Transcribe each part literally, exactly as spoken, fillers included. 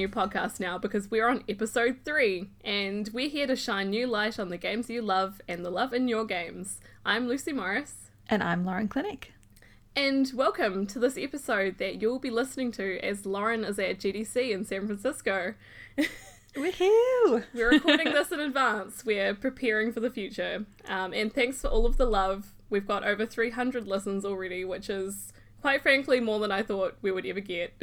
new podcast now because we're on episode three and we're here to shine new light on the games you love and the love in your games. I'm Lucy Morris. And I'm Lauren Klinick. And welcome to this episode that you'll be listening to as Lauren is at G D C in San Francisco. Woohoo! We're recording this in advance. We're preparing for the future. Um, and thanks for all of the love. We've got over three hundred listens already, which is quite frankly more than I thought we would ever get.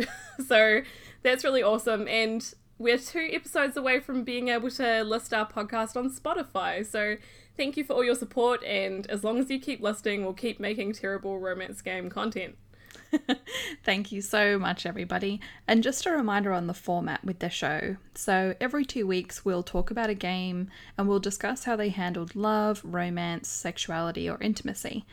So that's really awesome. And we're two episodes away from being able to list our podcast on Spotify. So thank you for all your support, and as long as you keep listening, we'll keep making terrible romance game content. Thank you so much, everybody. And just a reminder on the format with the show. So every two weeks, we'll talk about a game, and we'll discuss how they handled love, romance, sexuality, or intimacy.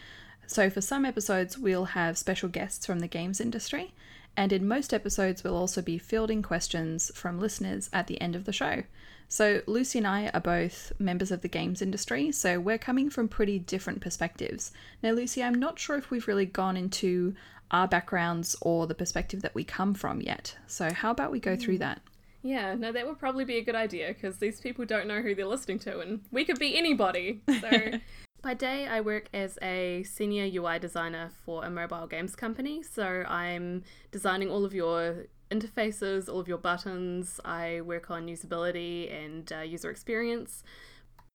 So for some episodes, we'll have special guests from the games industry, and in most episodes, we'll also be fielding questions from listeners at the end of the show. So Lucy and I are both members of the games industry, so we're coming from pretty different perspectives. Now, Lucy, I'm not sure if we've really gone into our backgrounds or the perspective that we come from yet. So how about we go through that? Yeah, no, that would probably be a good idea because these people don't know who they're listening to and we could be anybody. So by day, I work as a senior U I designer for a mobile games company. So I'm designing all of your interfaces, all of your buttons. I work on usability and uh, user experience.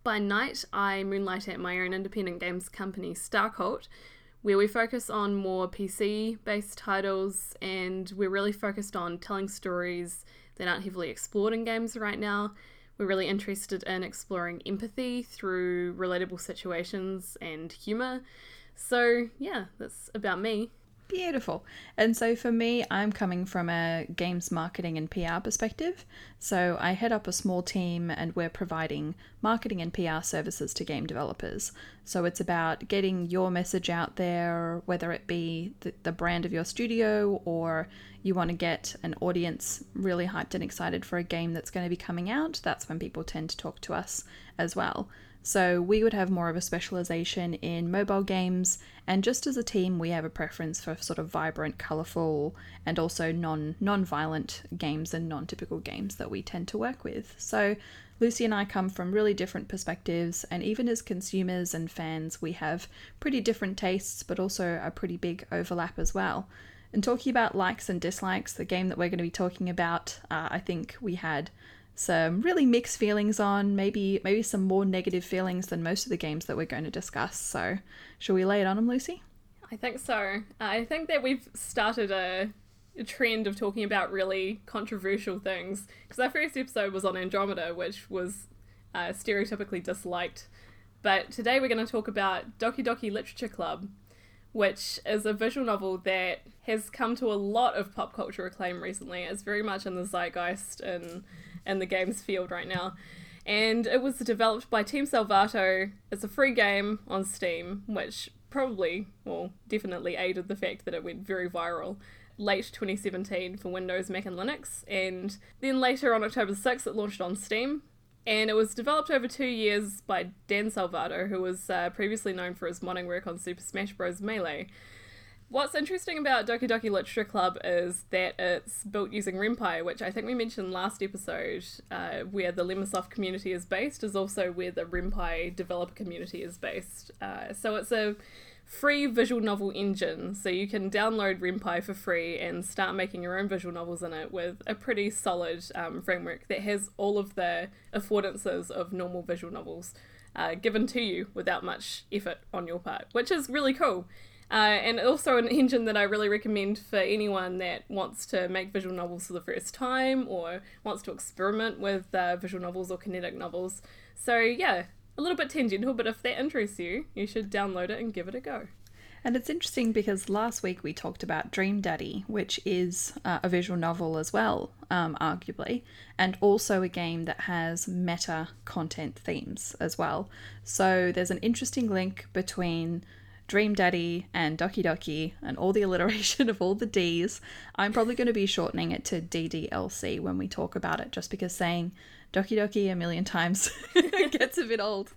By night, I moonlight at my own independent games company, Starcult, where we focus on more P C-based titles, and we're really focused on telling stories that aren't heavily explored in games right now. We're really interested in exploring empathy through relatable situations and humour. So yeah, that's about me. Beautiful. And so for me, I'm coming from a games marketing and P R perspective. So I head up a small team and we're providing marketing and P R services to game developers. So it's about getting your message out there, whether it be the, the brand of your studio or you want to get an audience really hyped and excited for a game that's going to be coming out. That's when people tend to talk to us as well. So we would have more of a specialization in mobile games, and just as a team, we have a preference for sort of vibrant, colorful, and also non, non-violent games and non-typical games that we tend to work with. So Lucy and I come from really different perspectives, and even as consumers and fans, we have pretty different tastes, but also a pretty big overlap as well. And talking about likes and dislikes, the game that we're going to be talking about, uh, I think we had some really mixed feelings on, maybe maybe some more negative feelings than most of the games that we're going to discuss. So shall we lay it on them, Lucy? I think so. I think that we've started a, a trend of talking about really controversial things, because our first episode was on Andromeda, which was uh, stereotypically disliked. But today we're going to talk about Doki Doki Literature Club, which is a visual novel that has come to a lot of pop culture acclaim recently. It's very much in the zeitgeist and in the games field right now, and it was developed by Team Salvato. It's a free game on Steam, which probably, well, definitely aided the fact that it went very viral late twenty seventeen for Windows, Mac and Linux, and then later on October sixth it launched on Steam, and it was developed over two years by Dan Salvato, who was uh, previously known for his modding work on Super Smash Bros. Melee. What's interesting about Doki Doki Literature Club is that it's built using Ren'Py, which I think we mentioned last episode, uh, where the Lemisoft community is based, is also where the Ren'Py developer community is based. Uh, so it's a free visual novel engine, so you can download Ren'Py for free and start making your own visual novels in it with a pretty solid um, framework that has all of the affordances of normal visual novels uh, given to you without much effort on your part, which is really cool. Uh, and also an engine that I really recommend for anyone that wants to make visual novels for the first time or wants to experiment with uh, visual novels or kinetic novels. So yeah, a little bit tangential, but if that interests you, you should download it and give it a go. And it's interesting because last week we talked about Dream Daddy, which is uh, a visual novel as well, um, arguably, and also a game that has meta content themes as well. So there's an interesting link between Dream Daddy and Doki Doki and all the alliteration of all the D's. I'm probably going to be shortening it to D D L C when we talk about it, just because saying Doki Doki a million times gets a bit old.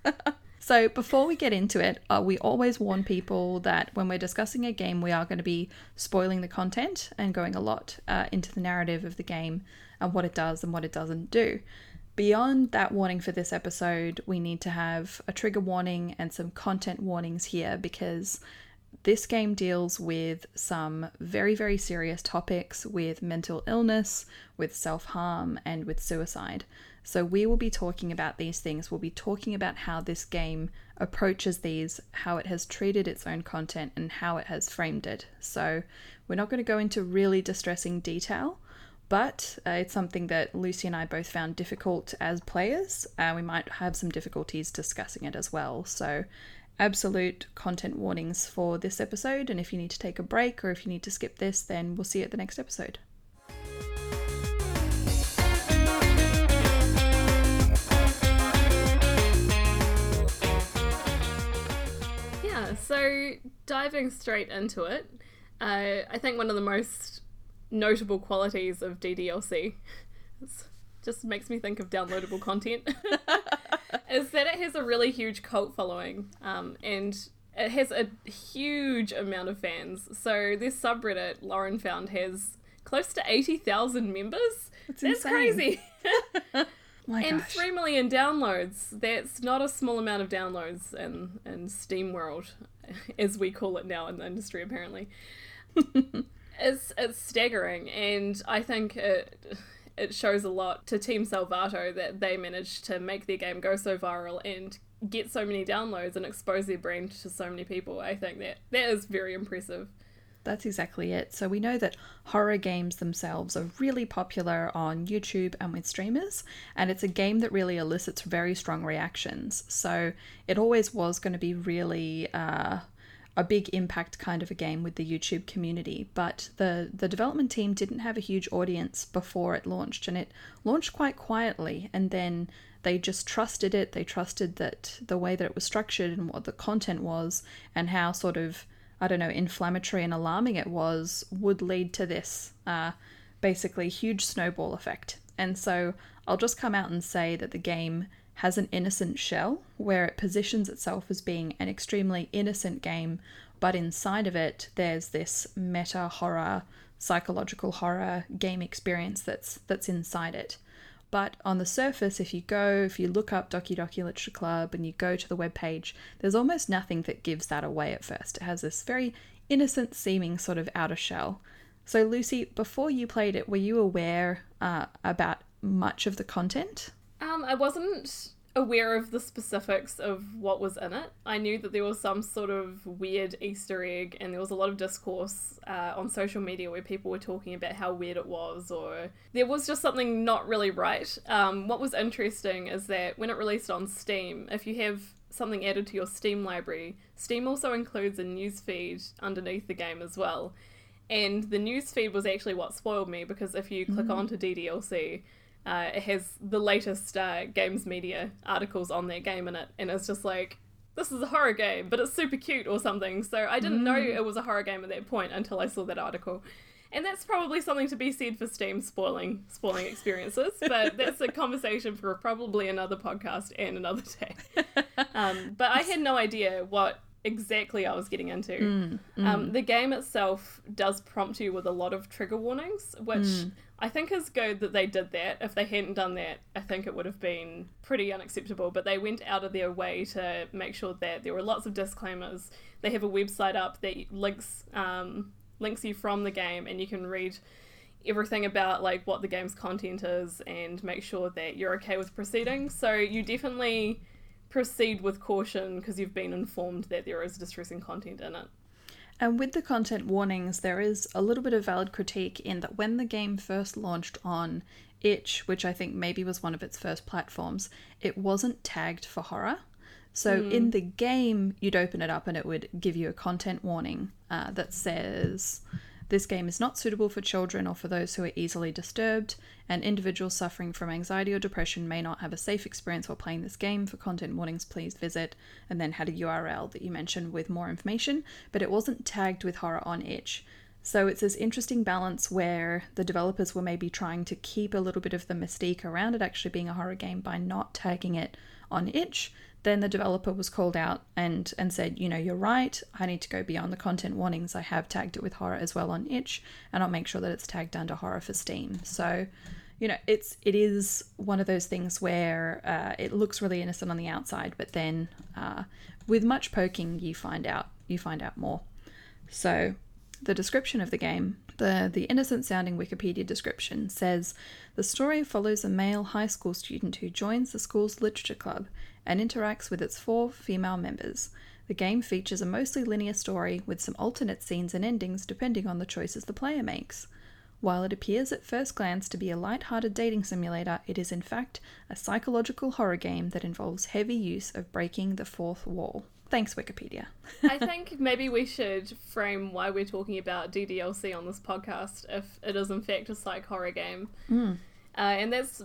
So before we get into it, uh, we always warn people that when we're discussing a game, we are going to be spoiling the content and going a lot uh, into the narrative of the game and what it does and what it doesn't do. Beyond that warning for this episode, we need to have a trigger warning and some content warnings here, because this game deals with some very, very serious topics, with mental illness, with self-harm, and with suicide. So we will be talking about these things. We'll be talking about how this game approaches these, how it has treated its own content, and how it has framed it. So we're not going to go into really distressing detail, but uh, it's something that Lucy and I both found difficult as players. Uh, we might have some difficulties discussing it as well. So absolute content warnings for this episode. And if you need to take a break or if you need to skip this, then we'll see you at the next episode. Yeah, so diving straight into it, uh, I think one of the most notable qualities of D D L C, it just makes me think of downloadable content, is that it has a really huge cult following, um, and it has a huge amount of fans. So this subreddit Lauren found has close to eighty thousand members. That's, that's crazy. My and gosh. three million downloads. That's not a small amount of downloads in, in Steam world, as we call it now in the industry, apparently. It's, it's staggering, and I think it it shows a lot to Team Salvato that they managed to make their game go so viral and get so many downloads and expose their brand to so many people. I think that that is very impressive. That's exactly it. So we know that horror games themselves are really popular on YouTube and with streamers, and it's a game that really elicits very strong reactions. So it always was going to be really... Uh, a big impact kind of a game with the YouTube community, but the the development team didn't have a huge audience before it launched, and it launched quite quietly, and then they just trusted it. They trusted that the way that it was structured and what the content was and how sort of, I don't know, inflammatory and alarming it was would lead to this uh, basically huge snowball effect. And so I'll just come out and say that the game has an innocent shell where it positions itself as being an extremely innocent game, but inside of it there's this meta horror, psychological horror game experience that's that's inside it. But on the surface, if you go, if you look up Doki Doki Literature Club and you go to the webpage, there's almost nothing that gives that away at first. It has this very innocent seeming sort of outer shell. So Lucy, before you played it, were you aware uh, about much of the content? Um, I wasn't aware of the specifics of what was in it. I knew that there was some sort of weird Easter egg, and there was a lot of discourse uh, on social media where people were talking about how weird it was, or there was just something not really right. Um, what was interesting is that when it released on Steam, if you have something added to your Steam library, Steam also includes a newsfeed underneath the game as well. And the newsfeed was actually what spoiled me, because if you mm-hmm. click onto D D L C... Uh, it has the latest uh, games media articles on their game in it, and it's just like, this is a horror game, but it's super cute or something. So I didn't mm. know it was a horror game at that point until I saw that article. And that's probably something to be said for Steam spoiling spoiling experiences, but that's a conversation for probably another podcast and another day. Um, but I had no idea what exactly I was getting into. Mm, mm. Um, the game itself does prompt you with a lot of trigger warnings, which... Mm. I think it's good that they did that. If they hadn't done that, I think it would have been pretty unacceptable. But they went out of their way to make sure that there were lots of disclaimers. They have a website up that links um, links you from the game, and you can read everything about like what the game's content is and make sure that you're okay with proceeding. So you definitely proceed with caution because you've been informed that there is distressing content in it. And with the content warnings, there is a little bit of valid critique in that when the game first launched on itch, which I think maybe was one of its first platforms, it wasn't tagged for horror. So mm. in the game, you'd open it up and it would give you a content warning uh, that says, this game is not suitable for children or for those who are easily disturbed, and individuals suffering from anxiety or depression may not have a safe experience while playing this game. For content warnings, please visit, and then had a U R L that you mentioned with more information, but it wasn't tagged with horror on itch. So it's this interesting balance where the developers were maybe trying to keep a little bit of the mystique around it actually being a horror game by not tagging it on itch. Then the developer was called out and, and said, you know, you're right. I need to go beyond the content warnings. I have tagged it with horror as well on itch, and I'll make sure that it's tagged under horror for Steam. So, you know, it's, it is one of those things where uh, it looks really innocent on the outside, but then uh, with much poking, you find out, you find out more. So the description of the game, the, the innocent-sounding Wikipedia description says, the story follows a male high school student who joins the school's literature club and interacts with its four female members. The game features a mostly linear story with some alternate scenes and endings depending on the choices the player makes. While it appears at first glance to be a light-hearted dating simulator, it is in fact a psychological horror game that involves heavy use of breaking the fourth wall. Thanks, Wikipedia. I think maybe we should frame why we're talking about D D L C on this podcast if it is in fact a psych horror game. Mm. Uh, and that's,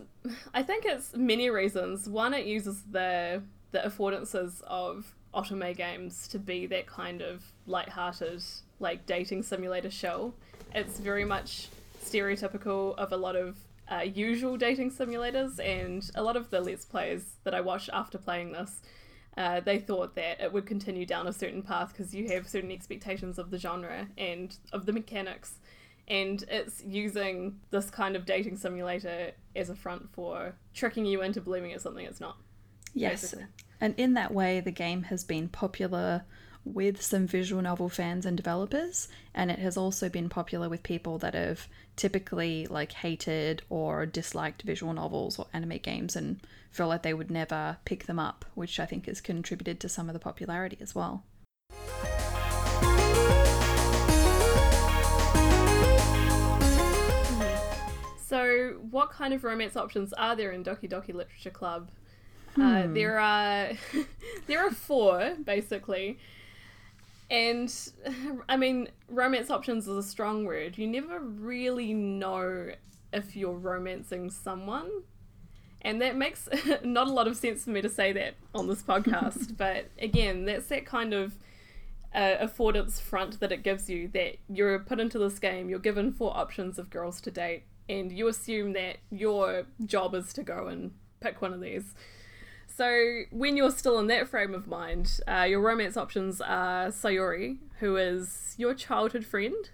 I think it's many reasons. One, it uses the the affordances of otome games to be that kind of light-hearted, like, dating simulator show. It's very much stereotypical of a lot of uh, usual dating simulators, and a lot of the Let's Plays that I watched after playing this, uh, they thought that it would continue down a certain path because you have certain expectations of the genre and of the mechanics. And it's using this kind of dating simulator as a front for tricking you into believing it's something it's not. Yes, basically. And in that way, the game has been popular with some visual novel fans and developers, and it has also been popular with people that have typically, like, hated or disliked visual novels or anime games and feel like they would never pick them up, which I think has contributed to some of the popularity as well. So what kind of romance options are there in Doki Doki Literature Club? Hmm. Uh, there are there are four, basically. And, I mean, romance options is a strong word. You never really know if you're romancing someone. And that makes not a lot of sense for me to say that on this podcast. But, again, that's that kind of uh, affordance front that it gives you, that you're put into this game, you're given four options of girls to date, and you assume that your job is to go and pick one of these. So when you're still in that frame of mind, uh, your romance options are Sayori, who is your childhood friend,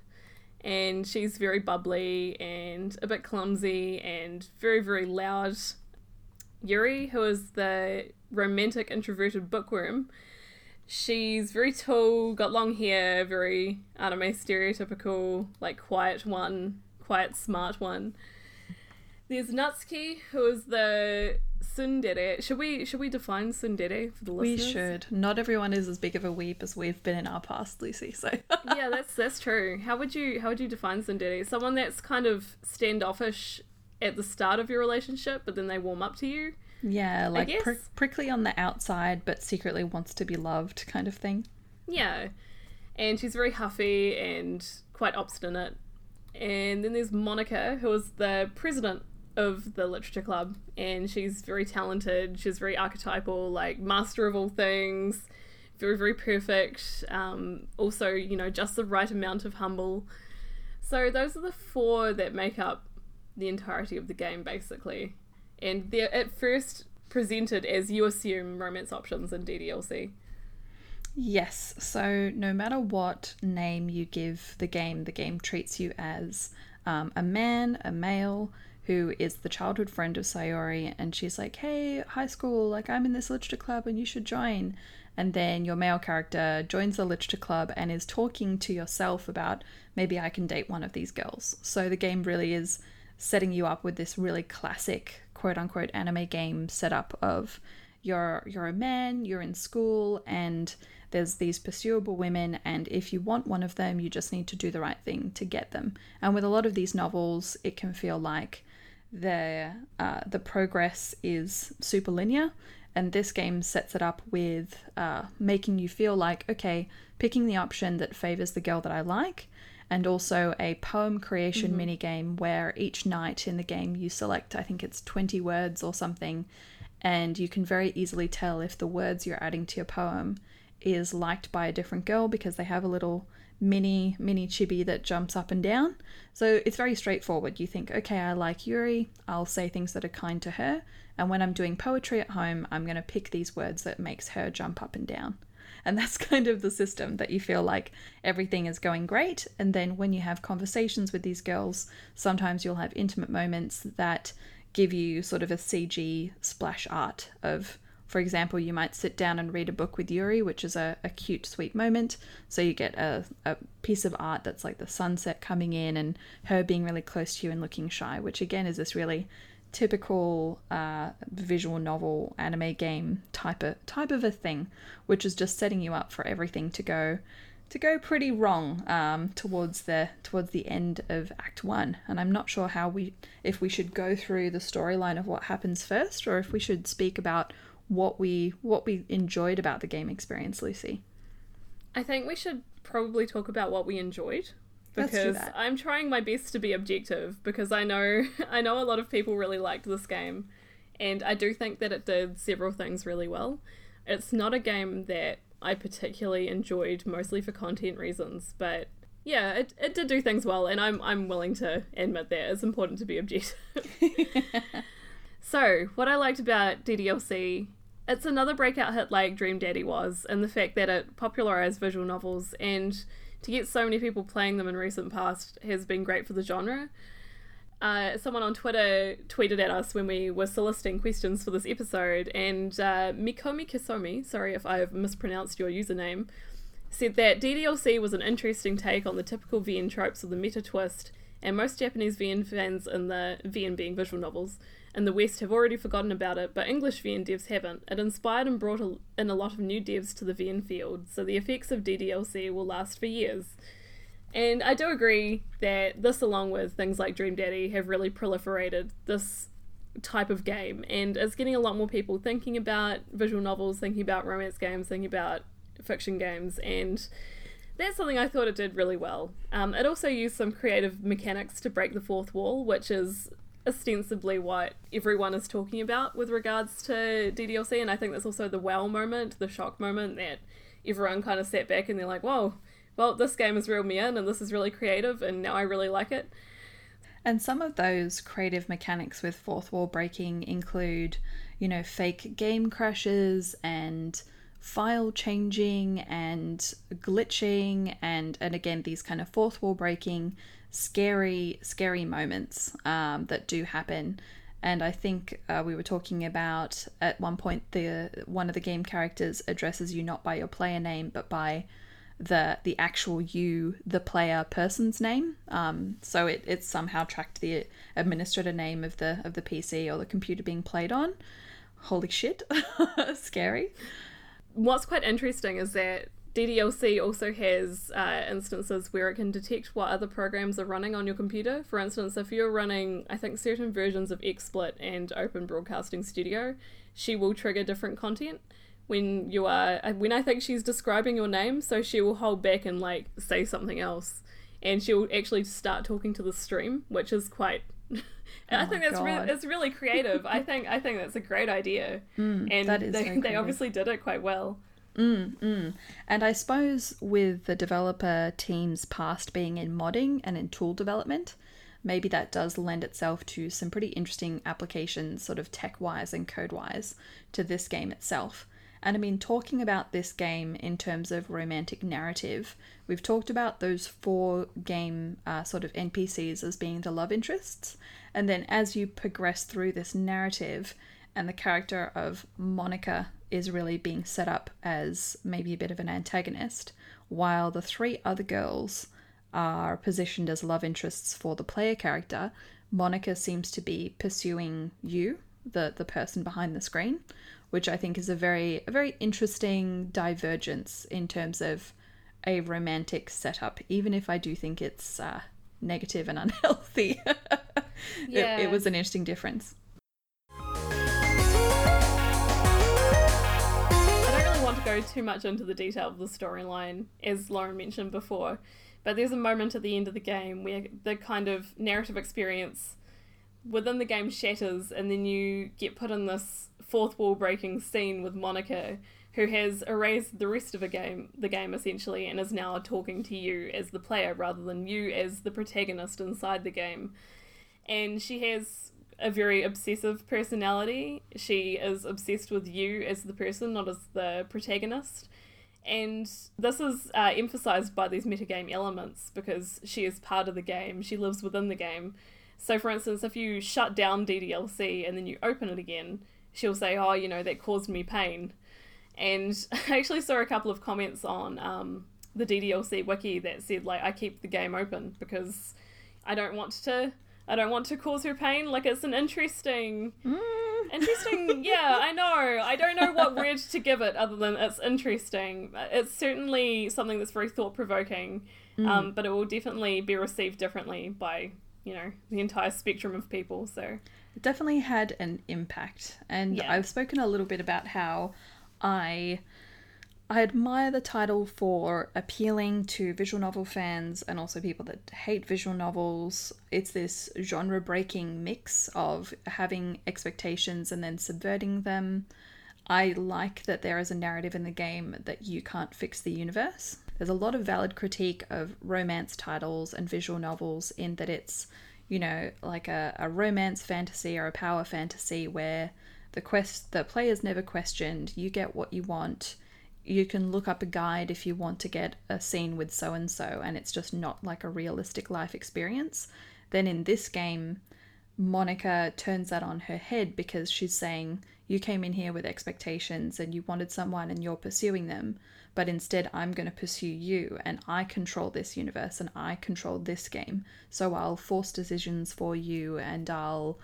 and she's very bubbly and a bit clumsy and very, very loud. Yuri, who is the romantic introverted bookworm, she's very tall, got long hair, very anime stereotypical, like quiet one. Quiet, smart one. There's Natsuki, who is the tsundere. Should we should we define tsundere for the listeners? We should. Not everyone is as big of a weep as we've been in our past, Lucy. So yeah, that's that's true. How would you how would you define tsundere? Someone that's kind of standoffish at the start of your relationship, but then they warm up to you. Yeah, like pr- prickly on the outside, but secretly wants to be loved, kind of thing. Yeah, and she's very huffy and quite obstinate. And then there's Monika, who is the president of the literature club, and she's very talented, she's very archetypal, like master of all things, very, very perfect, um, also, you know, just the right amount of humble. So those are the four that make up the entirety of the game, basically. And they're at first presented as you assume romance options in D D L C. Yes, so no matter what name you give the game, the game treats you as um, a man, a male, who is the childhood friend of Sayori, and she's like, hey, high school, like, I'm in this literature club and you should join. And then your male character joins the literature club and is talking to yourself about, maybe I can date one of these girls. So the game really is setting you up with this really classic, quote-unquote, anime game setup of you're you're a man, you're in school, and there's these pursuable women, and if you want one of them, you just need to do the right thing to get them. And with a lot of these novels, it can feel like the uh, the progress is super linear, and this game sets it up with uh, making you feel like, okay, picking the option that favors the girl that I like, and also a poem creation mm-hmm. minigame where each night in the game you select, I think it's twenty words or something, and you can very easily tell if the words you're adding to your poem is liked by a different girl because they have a little mini mini chibi that jumps up and down. So it's very straightforward. You think, okay, I like Yuri, I'll say things that are kind to her, And when I'm doing poetry at home, I'm going to pick these words that makes her jump up and down. And that's kind of the system that you feel like everything is going great. And then when you have conversations with these girls, sometimes you'll have intimate moments that give you sort of a C G splash art of, for example, you might sit down and read a book with Yuri, which is a, a cute, sweet moment. So you get a, a piece of art that's like the sunset coming in and her being really close to you and looking shy, which again is this really typical uh, visual novel, anime game type of type of a thing, which is just setting you up for everything to go to go pretty wrong um, towards the towards the end of Act One. And I'm not sure how we if we should go through the storyline of what happens first, or if we should speak about what we what we enjoyed about the game experience, Lucy. I think we should probably talk about what we enjoyed. Because I'm trying my best to be objective, because I know I know a lot of people really liked this game, and I do think that it did several things really well. It's not a game that I particularly enjoyed, mostly for content reasons, but yeah, it, it did do things well, and I'm I'm willing to admit that it's important to be objective. Yeah. So, what I liked about D D L C, it's another breakout hit like Dream Daddy was, in the fact that it popularised visual novels, and to get so many people playing them in recent past has been great for the genre. Uh, someone on Twitter tweeted at us when we were soliciting questions for this episode, and uh, Mikomi Kisomi, sorry if I've mispronounced your username, said that D D L C was an interesting take on the typical V N tropes of the meta twist, and most Japanese V N fans in the, V N being visual novels, in the West have already forgotten about it, but English V N devs haven't. It inspired and brought a, in a lot of new devs to the V N field, so the effects of D D L C will last for years. And I do agree that this, along with things like Dream Daddy, have really proliferated this type of game, and it's getting a lot more people thinking about visual novels, thinking about romance games, thinking about fiction games, and that's something I thought it did really well. Um, it also used some creative mechanics to break the fourth wall, which is ostensibly what everyone is talking about with regards to D D L C, and I think that's also the wow moment, the shock moment, that everyone kind of sat back and they're like, whoa, well, this game has reeled me in, and this is really creative, and now I really like it. And some of those creative mechanics with fourth wall breaking include, you know, fake game crashes and file changing and glitching and and again these kind of fourth wall breaking scary scary moments um that do happen. And I think uh, we were talking about at one point the one of the game characters addresses you not by your player name but by the the actual you the player person's name, um so it it's somehow tracked the administrator name of the of the P C or the computer being played on. Holy shit. Scary. What's quite interesting is that D D L C also has uh, instances where it can detect what other programs are running on your computer. For instance, if you're running, I think, certain versions of XSplit and Open Broadcasting Studio, she will trigger different content when you are, when I think she's describing your name, so she will hold back and, like, say something else. And she'll actually start talking to the stream, which is quite... And oh I think that's re- it's really creative. I think I think that's a great idea, mm, and that is they, they obviously did it quite well. Mm, mm. And I suppose with the developer team's past being in modding and in tool development, maybe that does lend itself to some pretty interesting applications, sort of tech-wise and code-wise, to this game itself. And I mean, talking about this game in terms of romantic narrative, we've talked about those four game uh, sort of N P Cs as being the love interests. And then as you progress through this narrative, and the character of Monika is really being set up as maybe a bit of an antagonist, while the three other girls are positioned as love interests for the player character, Monika seems to be pursuing you, the, the person behind the screen, which I think is a very a very interesting divergence in terms of a romantic setup, even if I do think it's uh, negative and unhealthy. Yeah. it, it was an interesting difference. I don't really want to go too much into the detail of the storyline, as Lauren mentioned before, but there's a moment at the end of the game where the kind of narrative experience within the game shatters, and then you get put in this fourth wall breaking scene with Monika, who has erased the rest of the game, the game essentially, and is now talking to you as the player rather than you as the protagonist inside the game. And she has a very obsessive personality. She is obsessed with you as the person, not as the protagonist. And this is uh, emphasised by these metagame elements because she is part of the game. She lives within the game. So, for instance, if you shut down D D L C and then you open it again, she'll say, oh, you know, that caused me pain. And I actually saw a couple of comments on um, the D D L C wiki that said, like, I keep the game open because I don't want to... I don't want to cause her pain. Like, it's an interesting... Mm. Interesting, yeah, I know. I don't know what word to give it other than it's interesting. It's certainly something that's very thought-provoking, mm. um, but it will definitely be received differently by, you know, the entire spectrum of people, so... It definitely had an impact, and yeah. I've spoken a little bit about how I... I admire the title for appealing to visual novel fans and also people that hate visual novels. It's this genre-breaking mix of having expectations and then subverting them. I like that there is a narrative in the game that you can't fix the universe. There's a lot of valid critique of romance titles and visual novels in that it's, you know, like a, a romance fantasy or a power fantasy where the quest, the player's never questioned, you get what you want. You can look up a guide if you want to get a scene with so-and-so and it's just not like a realistic life experience. Then in this game, Monika turns that on her head because she's saying, you came in here with expectations and you wanted someone and you're pursuing them, but instead I'm going to pursue you and I control this universe and I control this game. So I'll force decisions for you and I'll...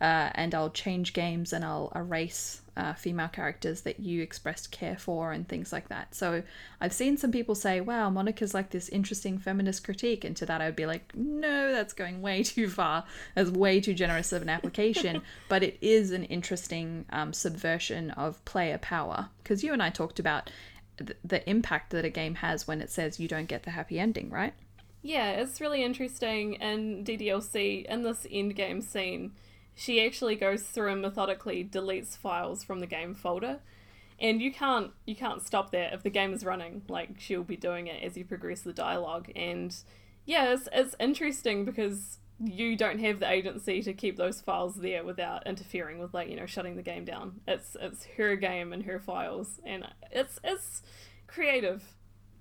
Uh, and I'll change games and I'll erase uh, female characters that you expressed care for and things like that. So I've seen some people say, wow, Monika's like this interesting feminist critique. And to that I would be like, no, that's going way too far. That's way too generous of an application. But it is an interesting um, subversion of player power. Because you and I talked about th- the impact that a game has when it says you don't get the happy ending, right? Yeah, it's really interesting in D D L C, in this endgame scene. She actually goes through and methodically deletes files from the game folder, and you can't you can't stop that if the game is running. Like, she'll be doing it as you progress the dialogue, and yeah, it's, it's interesting because you don't have the agency to keep those files there without interfering with, like, you know, shutting the game down. It's it's her game and her files, and it's it's creative.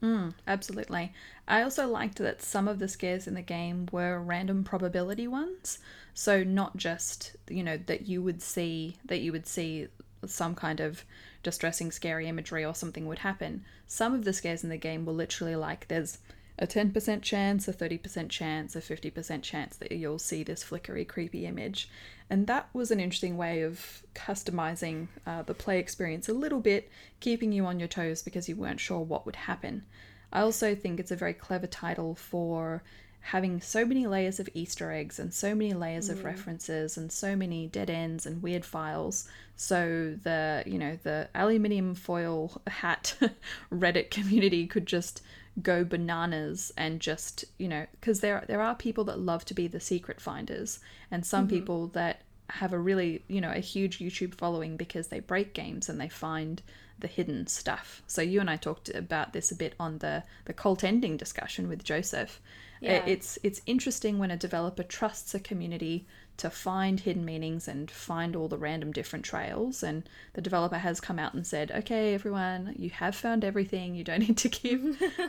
Mm, absolutely. I also liked that some of the scares in the game were random probability ones. So not just, you know, that you would see that you would see some kind of distressing, scary imagery or something would happen. Some of the scares in the game were literally like, there's a ten percent chance, a thirty percent chance, a fifty percent chance that you'll see this flickery, creepy image. And that was an interesting way of customizing uh, the play experience a little bit, keeping you on your toes because you weren't sure what would happen. I also think it's a very clever title for having so many layers of Easter eggs and so many layers mm. of references and so many dead ends and weird files. So the, you know, the aluminium foil hat Reddit community could just go bananas and just, you know, because there, there are people that love to be the secret finders and some mm-hmm. people that have a really, you know, a huge YouTube following because they break games and they find the hidden stuff. So you and I talked about this a bit on the, the cult ending discussion with Joseph. Yeah. It's it's interesting when a developer trusts a community to find hidden meanings and find all the random different trails, and the developer has come out and said, okay, everyone, you have found everything, you don't need to keep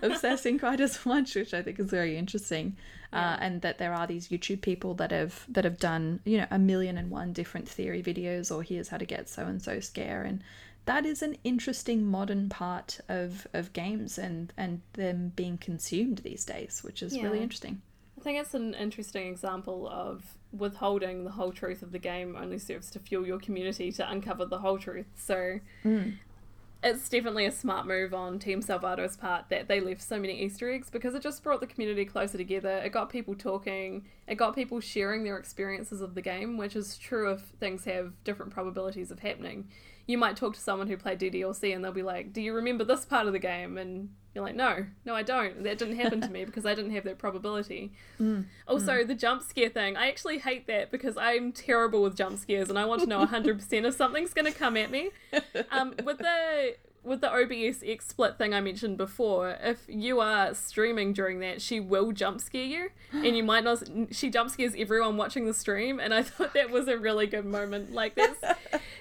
obsessing quite as much, which I think is very interesting. Yeah. Uh, and that there are these YouTube people that have that have done, you know, a million and one different theory videos, or here's how to get so-and-so scare, and that is an interesting modern part of, of games and, and them being consumed these days, which is yeah. really interesting. I think it's an interesting example of withholding the whole truth of the game only serves to fuel your community to uncover the whole truth. So mm. it's definitely a smart move on Team Salvato's part that they left so many Easter eggs because it just brought the community closer together. It got people talking. It got people sharing their experiences of the game, which is true if things have different probabilities of happening. You might talk to someone who played D D L C and they'll be like, do you remember this part of the game? And you're like, no, no, I don't. That didn't happen to me because I didn't have that probability. Mm. Also, mm. the jump scare thing. I actually hate that because I'm terrible with jump scares and I want to know one hundred percent if something's going to come at me. Um, with the with the O B S XSplit thing I mentioned before, if you are streaming during that, she will jump scare you, and you might not. She jump scares everyone watching the stream, and I thought that was a really good moment. Like, that's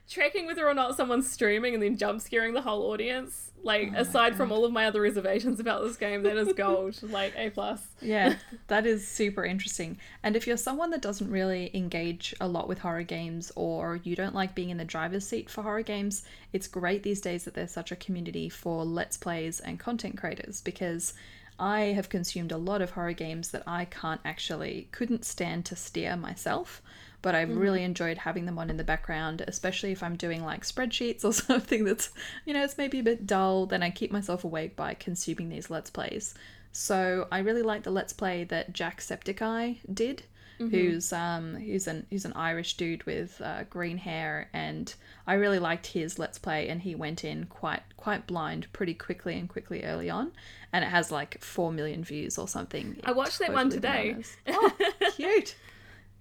tracking whether or not someone's streaming and then jump scaring the whole audience. Like, oh, aside from all of my other reservations about this game, that is gold. Like, A plus. Yeah, that is super interesting. And if you're someone that doesn't really engage a lot with horror games, or you don't like being in the driver's seat for horror games, it's great these days that there's such a community for Let's Plays and content creators, because I have consumed a lot of horror games that I can't actually, couldn't stand to steer myself. But I've mm-hmm. really enjoyed having them on in the background, especially if I'm doing like spreadsheets or something that's, you know, it's maybe a bit dull, then I keep myself awake by consuming these Let's Plays. So I really like the Let's Play that Jacksepticeye did, mm-hmm. who's um who's an who's an Irish dude with uh, green hair, and I really liked his Let's Play, and he went in quite quite blind pretty quickly and quickly early on, and it has like four million views or something. I watched that one today. Oh, cute.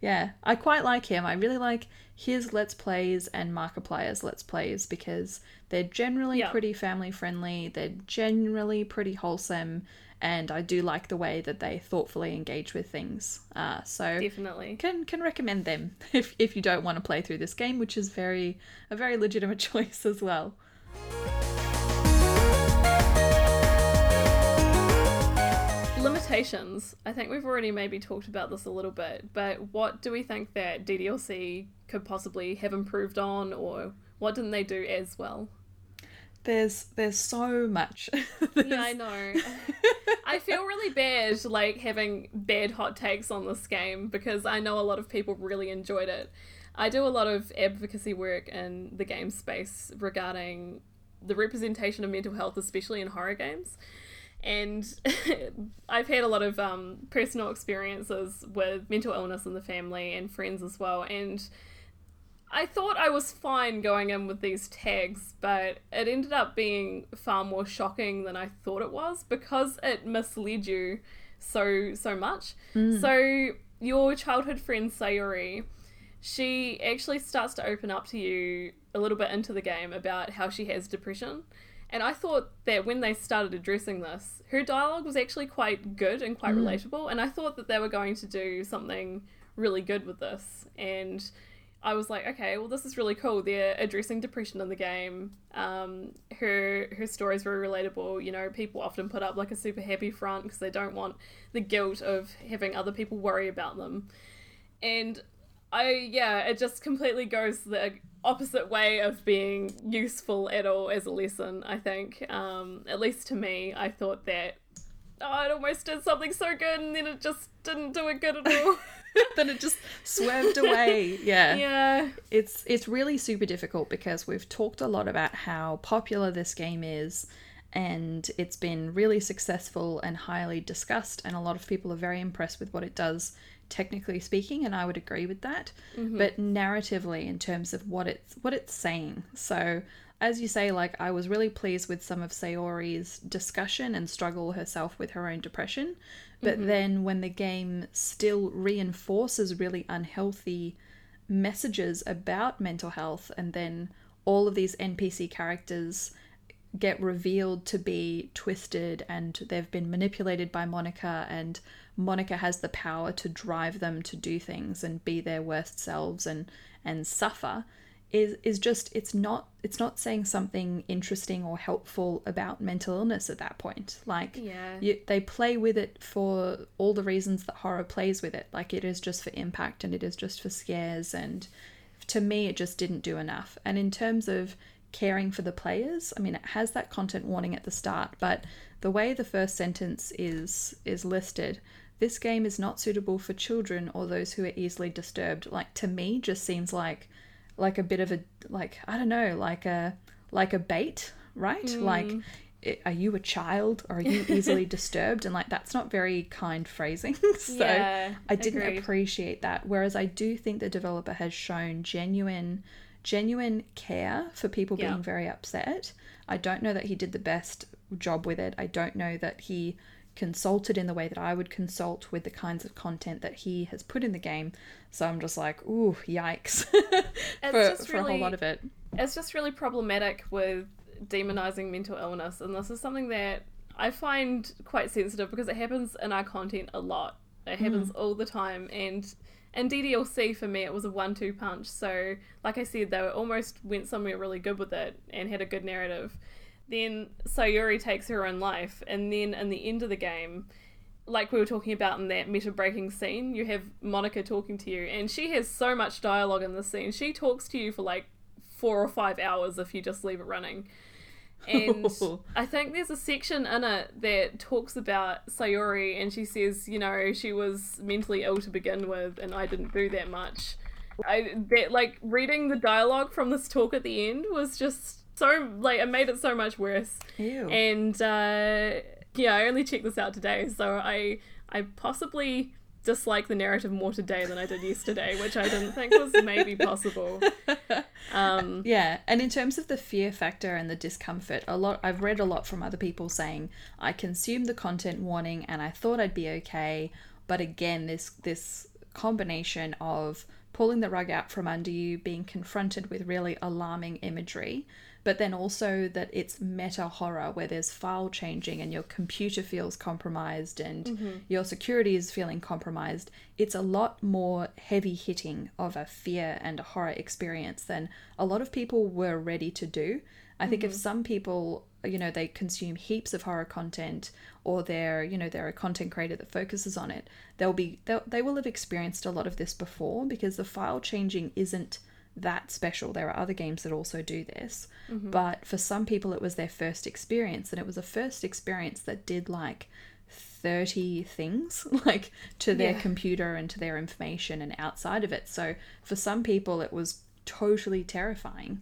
Yeah, I quite like him. I really like his Let's Plays and Markiplier's Let's Plays, because they're generally yeah. pretty family friendly, they're generally pretty wholesome, and I do like the way that they thoughtfully engage with things. Uh, so definitely can can recommend them if if you don't want to play through this game, which is very a very legitimate choice as well. Limitations. I think we've already maybe talked about this a little bit, but what do we think that D D L C could possibly have improved on, or what didn't they do as well? There's there's so much. there's... Yeah, I know. I feel really bad, like, having bad hot takes on this game, because I know a lot of people really enjoyed it. I do a lot of advocacy work in the game space regarding the representation of mental health, especially in horror games. And I've had a lot of um, personal experiences with mental illness in the family and friends as well. And I thought I was fine going in with these tags, but it ended up being far more shocking than I thought it was, because it misled you so, so much. Mm. So your childhood friend Sayori, she actually starts to open up to you a little bit into the game about how she has depression. And I thought that when they started addressing this, her dialogue was actually quite good and quite mm. relatable. And I thought that they were going to do something really good with this. And I was like, okay, well, this is really cool. They're addressing depression in the game. Um, her her story is very relatable. You know, people often put up like a super happy front because they don't want the guilt of having other people worry about them. And I, yeah, it just completely goes the opposite way of being useful at all as a lesson, I think. Um, at least to me, I thought that, oh, it almost did something so good, and then it just didn't do it good at all. Then it just swerved away. Yeah. Yeah. It's, it's really super difficult, because we've talked a lot about how popular this game is, and it's been really successful and highly discussed, and a lot of people are very impressed with what it does, technically speaking, and I would agree with that, mm-hmm. but narratively, in terms of what it's what it's saying. So as you say, like, I was really pleased with some of Sayori's discussion and struggle herself with her own depression, but mm-hmm. then when the game still reinforces really unhealthy messages about mental health, and then all of these N P C characters get revealed to be twisted, and they've been manipulated by Monika, and Monika has the power to drive them to do things and be their worst selves and and suffer, is is just it's not it's not saying something interesting or helpful about mental illness at that point. Like, yeah. you, they play with it for all the reasons that horror plays with it. Like, it is just for impact, and it is just for scares, and to me it just didn't do enough. And in terms of caring for the players, I mean, it has that content warning at the start, but the way the first sentence is is listed, this game is not suitable for children or those who are easily disturbed, like, to me just seems like like a bit of a like I don't know like a like a bait, right? Mm. Like, are you a child, or are you easily disturbed? And like, that's not very kind phrasing. So yeah, I didn't agreed. appreciate that, whereas I do think the developer has shown genuine genuine care for people yeah. being very upset. I don't know that he did the best job with it. I don't know that he consulted in the way that I would consult with the kinds of content that he has put in the game. So I'm just like, ooh, yikes. for, just for really, a whole lot of it. It's just really problematic with demonizing mental illness, and this is something that I find quite sensitive because it happens in our content a lot. It happens mm. all the time, and in D D L C for me it was a one two punch. So like I said, they were almost went somewhere really good with it and had a good narrative. Then Sayori takes her own life, and then in the end of the game, like we were talking about in that meta-breaking scene, you have Monika talking to you, and she has so much dialogue in this scene. She talks to you for like four or five hours if you just leave it running. And I think there's a section in it that talks about Sayori, and she says, you know, she was mentally ill to begin with, and I didn't do that much. I that like reading the dialogue from this talk at the end was just so like it made it so much worse. Ew. And uh, yeah, I only checked this out today, so I I possibly dislike the narrative more today than I did yesterday, which I didn't think was maybe possible. Um, yeah, and in terms of the fear factor and the discomfort, a lot I've read a lot from other people saying, I consumed the content warning and I thought I'd be okay, but again, this this combination of pulling the rug out from under you, being confronted with really alarming imagery, but then also that it's meta horror where there's file changing and your computer feels compromised and mm-hmm. your security is feeling compromised. It's a lot more heavy hitting of a fear and a horror experience than a lot of people were ready to do. I think mm-hmm. if some people, you know, they consume heaps of horror content, or they're, you know, they're a content creator that focuses on it, they'll be, they'll, they will have experienced a lot of this before, because the file changing isn't that special. There are other games that also do this, mm-hmm. but for some people it was their first experience, and it was a first experience that did like thirty things like to their yeah. computer and to their information and outside of it. So for some people it was totally terrifying.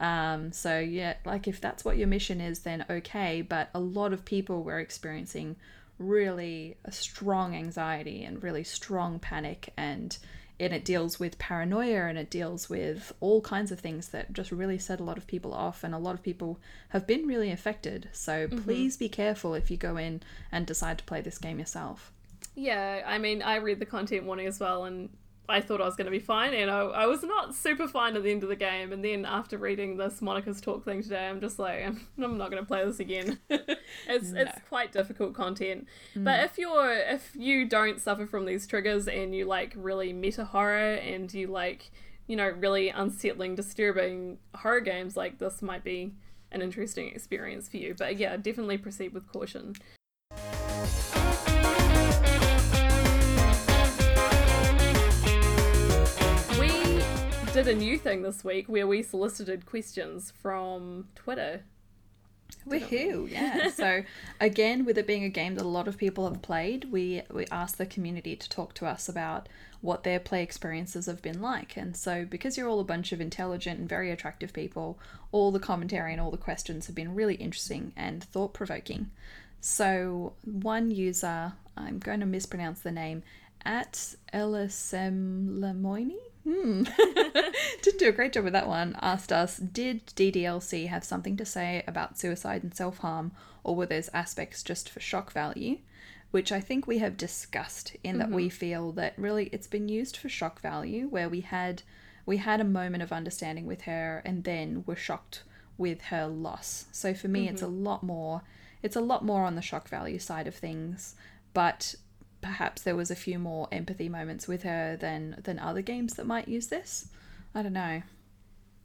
Um, so yeah, like if that's what your mission is, then okay, but a lot of people were experiencing really a strong anxiety and really strong panic, and and it deals with paranoia, and it deals with all kinds of things that just really set a lot of people off, and a lot of people have been really affected. So mm-hmm. please be careful if you go in and decide to play this game yourself. Yeah, I mean, I read the content warning as well, and I thought I was going to be fine, and I, I was not super fine at the end of the game. And then after reading this Monika's talk thing today, I'm just like, I'm, I'm not going to play this again. It's no. it's quite difficult content. Mm. But if you're if you don't suffer from these triggers, and you like really meta horror, and you like, you know, really unsettling, disturbing horror games, like this might be an interesting experience for you. But yeah, definitely proceed with caution. Did a new thing this week where we solicited questions from Twitter. Woohoo, yeah. So again, with it being a game that a lot of people have played, we, we asked the community to talk to us about what their play experiences have been like. And so because you're all a bunch of intelligent and very attractive people, all the commentary and all the questions have been really interesting and thought-provoking. So one user, I'm going to mispronounce the name, at Elisem Lemoyne? Hmm. Didn't do a great job with that one. Asked us, did D D L C have something to say about suicide and self-harm, or were those aspects just for shock value? Which I think we have discussed in that mm-hmm. we feel that really it's been used for shock value, where we had we had a moment of understanding with her and then were shocked with her loss. So for me, mm-hmm. it's a lot more it's a lot more on the shock value side of things, but perhaps there was a few more empathy moments with her than than other games that might use this. I don't know.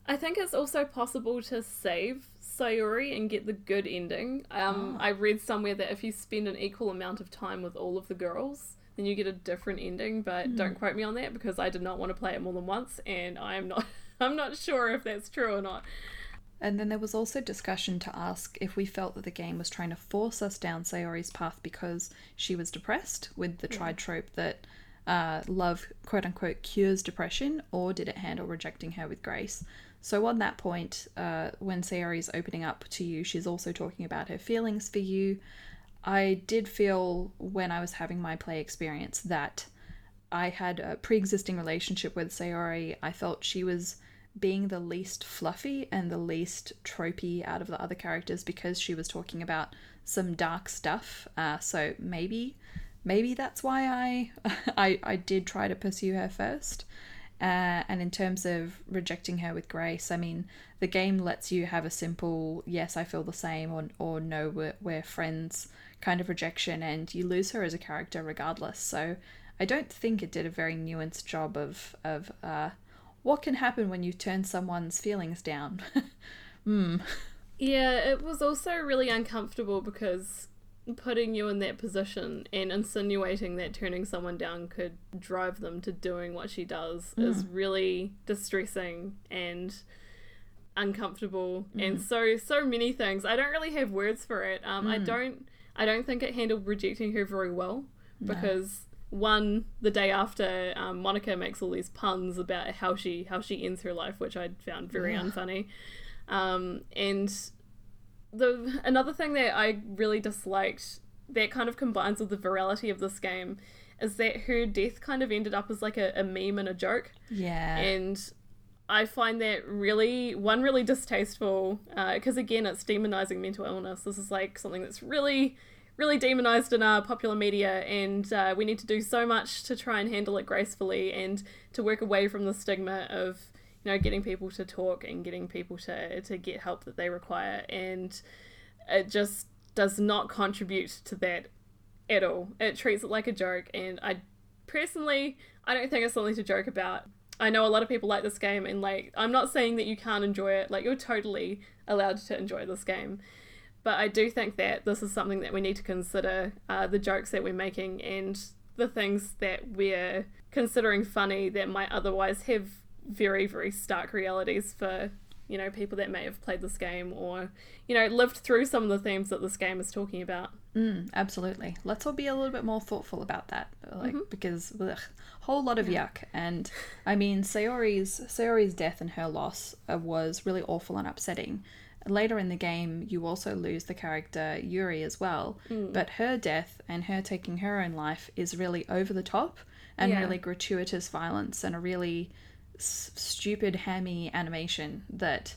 I think it's also possible to save Sayori and get the good ending. Um, oh. I read somewhere that if you spend an equal amount of time with all of the girls, then you get a different ending, but mm. don't quote me on that, because I did not want to play it more than once, and I'm not I'm not sure if that's true or not. And then there was also discussion to ask if we felt that the game was trying to force us down Sayori's path because she was depressed, with the yeah. tried trope that uh, love, quote-unquote, cures depression, or did it handle rejecting her with grace? So on that point, uh, when Sayori's opening up to you, she's also talking about her feelings for you. I did feel when I was having my play experience that I had a pre-existing relationship with Sayori. I felt she was being the least fluffy and the least tropey out of the other characters, because she was talking about some dark stuff. Uh, so maybe, maybe that's why I, I, I did try to pursue her first. Uh, and in terms of rejecting her with grace, I mean, the game lets you have a simple, yes, I feel the same, or, or no, we're, we're friends kind of rejection, and you lose her as a character regardless. So I don't think it did a very nuanced job of, of uh, what can happen when you turn someone's feelings down. Hmm. Yeah, it was also really uncomfortable because putting you in that position and insinuating that turning someone down could drive them to doing what she does mm. is really distressing and uncomfortable mm. and so so many things. I don't really have words for it. Um, mm. I don't I don't think it handled rejecting her very well because no. one, the day after, um, Monika makes all these puns about how she how she ends her life, which I found very yeah. unfunny. Um, and the another thing that I really disliked that kind of combines with the virality of this game is that her death kind of ended up as like a, a meme and a joke. Yeah. And I find that really, one, really distasteful, because uh, again, it's demonizing mental illness. This is like something that's really, really demonized in our popular media, and uh, we need to do so much to try and handle it gracefully and to work away from the stigma of, you know, getting people to talk and getting people to, to get help that they require, and it just does not contribute to that at all. It treats it like a joke, and I personally, I don't think it's something to joke about. I know a lot of people like this game, and like, I'm not saying that you can't enjoy it, like, you're totally allowed to enjoy this game, but I do think that this is something that we need to consider, uh, the jokes that we're making and the things that we're considering funny that might otherwise have very, very stark realities for, you know, people that may have played this game or, you know, lived through some of the themes that this game is talking about. Mm, absolutely. Let's all be a little bit more thoughtful about that, like, mm-hmm. because a whole lot of yuck. And I mean, Sayori's Sayori's death and her loss was really awful and upsetting. Later in the game, you also lose the character Yuri as well, mm. but her death and her taking her own life is really over the top and yeah. really gratuitous violence and a really stupid hammy animation that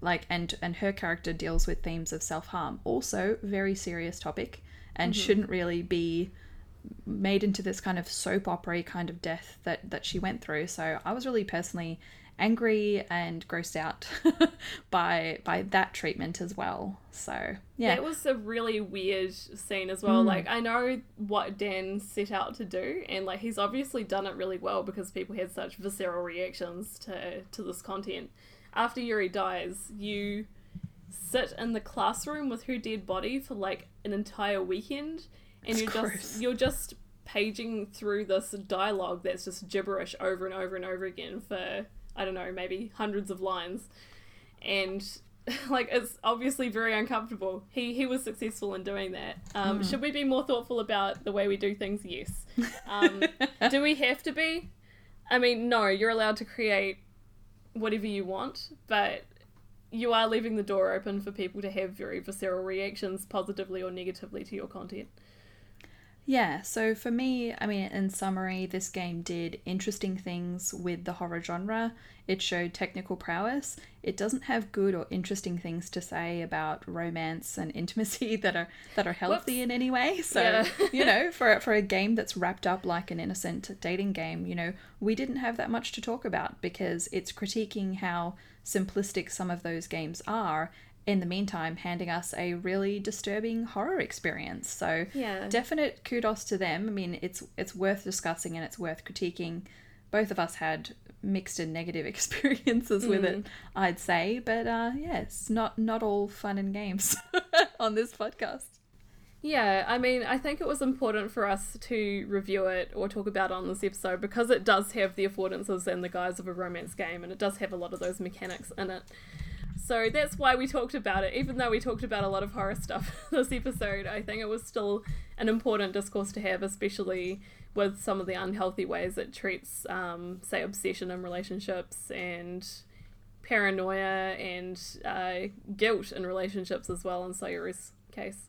like and and her character deals with themes of self-harm, also very serious topic, and mm-hmm. shouldn't really be made into this kind of soap opera kind of death that that she went through. So I was really personally angry and grossed out by by that treatment as well. So yeah, that was a really weird scene as well. Mm. Like, I know what Dan set out to do, and like, he's obviously done it really well because people had such visceral reactions to to this content. After Yuri dies, you sit in the classroom with her dead body for like an entire weekend, and it's you're gross. just you're just paging through this dialogue that's just gibberish over and over and over again for, I don't know, maybe hundreds of lines. And, like, it's obviously very uncomfortable. He he was successful in doing that. Um, mm. Should we be more thoughtful about the way we do things? Yes. Um, do we have to be? I mean, no, you're allowed to create whatever you want, but you are leaving the door open for people to have very visceral reactions, positively or negatively, to your content. Yeah, so for me, I mean, in summary, this game did interesting things with the horror genre. It showed technical prowess. It doesn't have good or interesting things to say about romance and intimacy that are that are healthy Whoops. in any way. So, yeah. you know, for, for a game that's wrapped up like an innocent dating game, you know, we didn't have that much to talk about because it's critiquing how simplistic some of those games are, in the meantime handing us a really disturbing horror experience. So yeah. definite kudos to them. I mean, it's it's worth discussing and it's worth critiquing. Both of us had mixed and negative experiences mm. with it, I'd say, but uh yeah, it's not not all fun and games on this podcast. Yeah, I mean, I think it was important for us to review it or talk about it on this episode because it does have the affordances and the guise of a romance game, and it does have a lot of those mechanics in it. So that's why we talked about it. Even though we talked about a lot of horror stuff this episode, I think it was still an important discourse to have, especially with some of the unhealthy ways it treats, um, say, obsession in relationships and paranoia and uh, guilt in relationships as well in Sayori's case.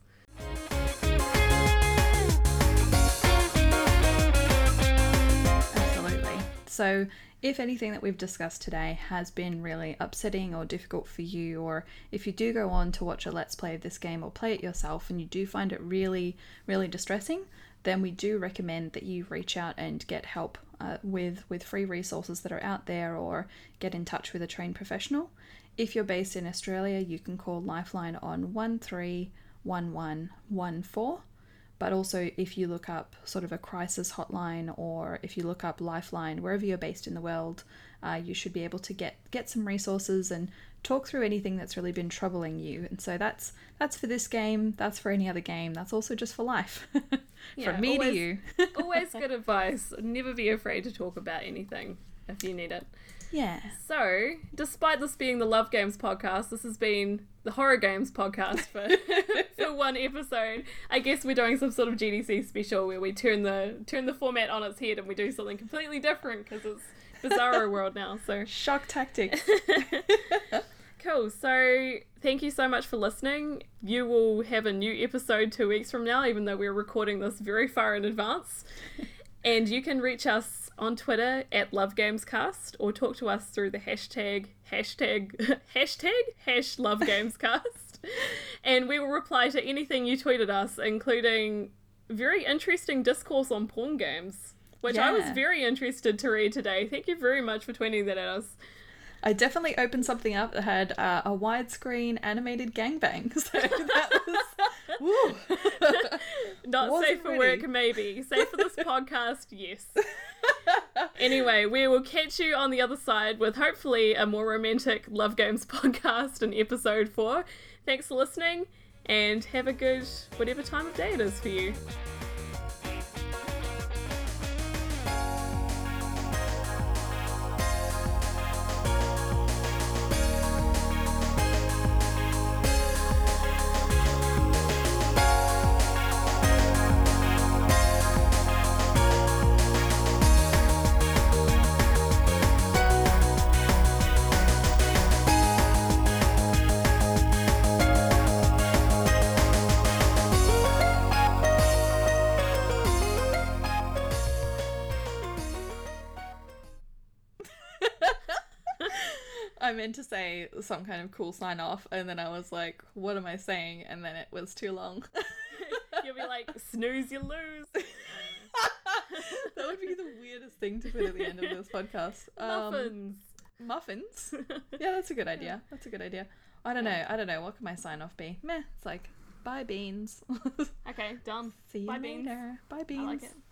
Absolutely. So if anything that we've discussed today has been really upsetting or difficult for you, or if you do go on to watch a Let's Play of this game or play it yourself and you do find it really, really distressing, then we do recommend that you reach out and get help uh, with with free resources that are out there, or get in touch with a trained professional. If you're based in Australia, you can call Lifeline on one three one one one four. But also, if you look up sort of a crisis hotline, or if you look up Lifeline, wherever you're based in the world, uh, you should be able to get, get some resources and talk through anything that's really been troubling you. And so that's that's for this game, that's for any other game, that's also just for life. Yeah, from me always, to you. Always good advice. Never be afraid to talk about anything if you need it. Yeah. So, despite this being the Love Games podcast, this has been the Horror Games podcast for, for one episode. I guess we're doing some sort of G D C special where we turn the turn the format on its head and we do something completely different, because it's bizarro world now. So shock tactics. Cool. So thank you so much for listening. You will have a new episode two weeks from now, even though we're recording this very far in advance. And you can reach us on Twitter at LoveGamesCast, or talk to us through the hashtag, hashtag, hashtag, hash LoveGamesCast. And we will reply to anything you tweeted us, including very interesting discourse on porn games, which yeah. I was very interested to read today. Thank you very much for tweeting that at us. I definitely opened something up that had uh, a widescreen animated gangbang. So that was... Woo. Not Wasn't safe for ready. Work, maybe. Safe for this podcast, yes. Anyway, we will catch you on the other side with hopefully a more romantic Love Games podcast in episode four. Thanks for listening, and have a good whatever time of day it is for you. I meant to say some kind of cool sign off, and then I was like, what am I saying? And then it was too long. You'll be like, snooze, you lose. That would be the weirdest thing to put at the end of this podcast. Muffins. Um, muffins? Yeah, that's a good idea. That's a good idea. I don't know. I don't know. What could my sign off be? Meh. It's like, bye, beans. Okay, done. See you bye later. Beans. Bye, beans. I like it.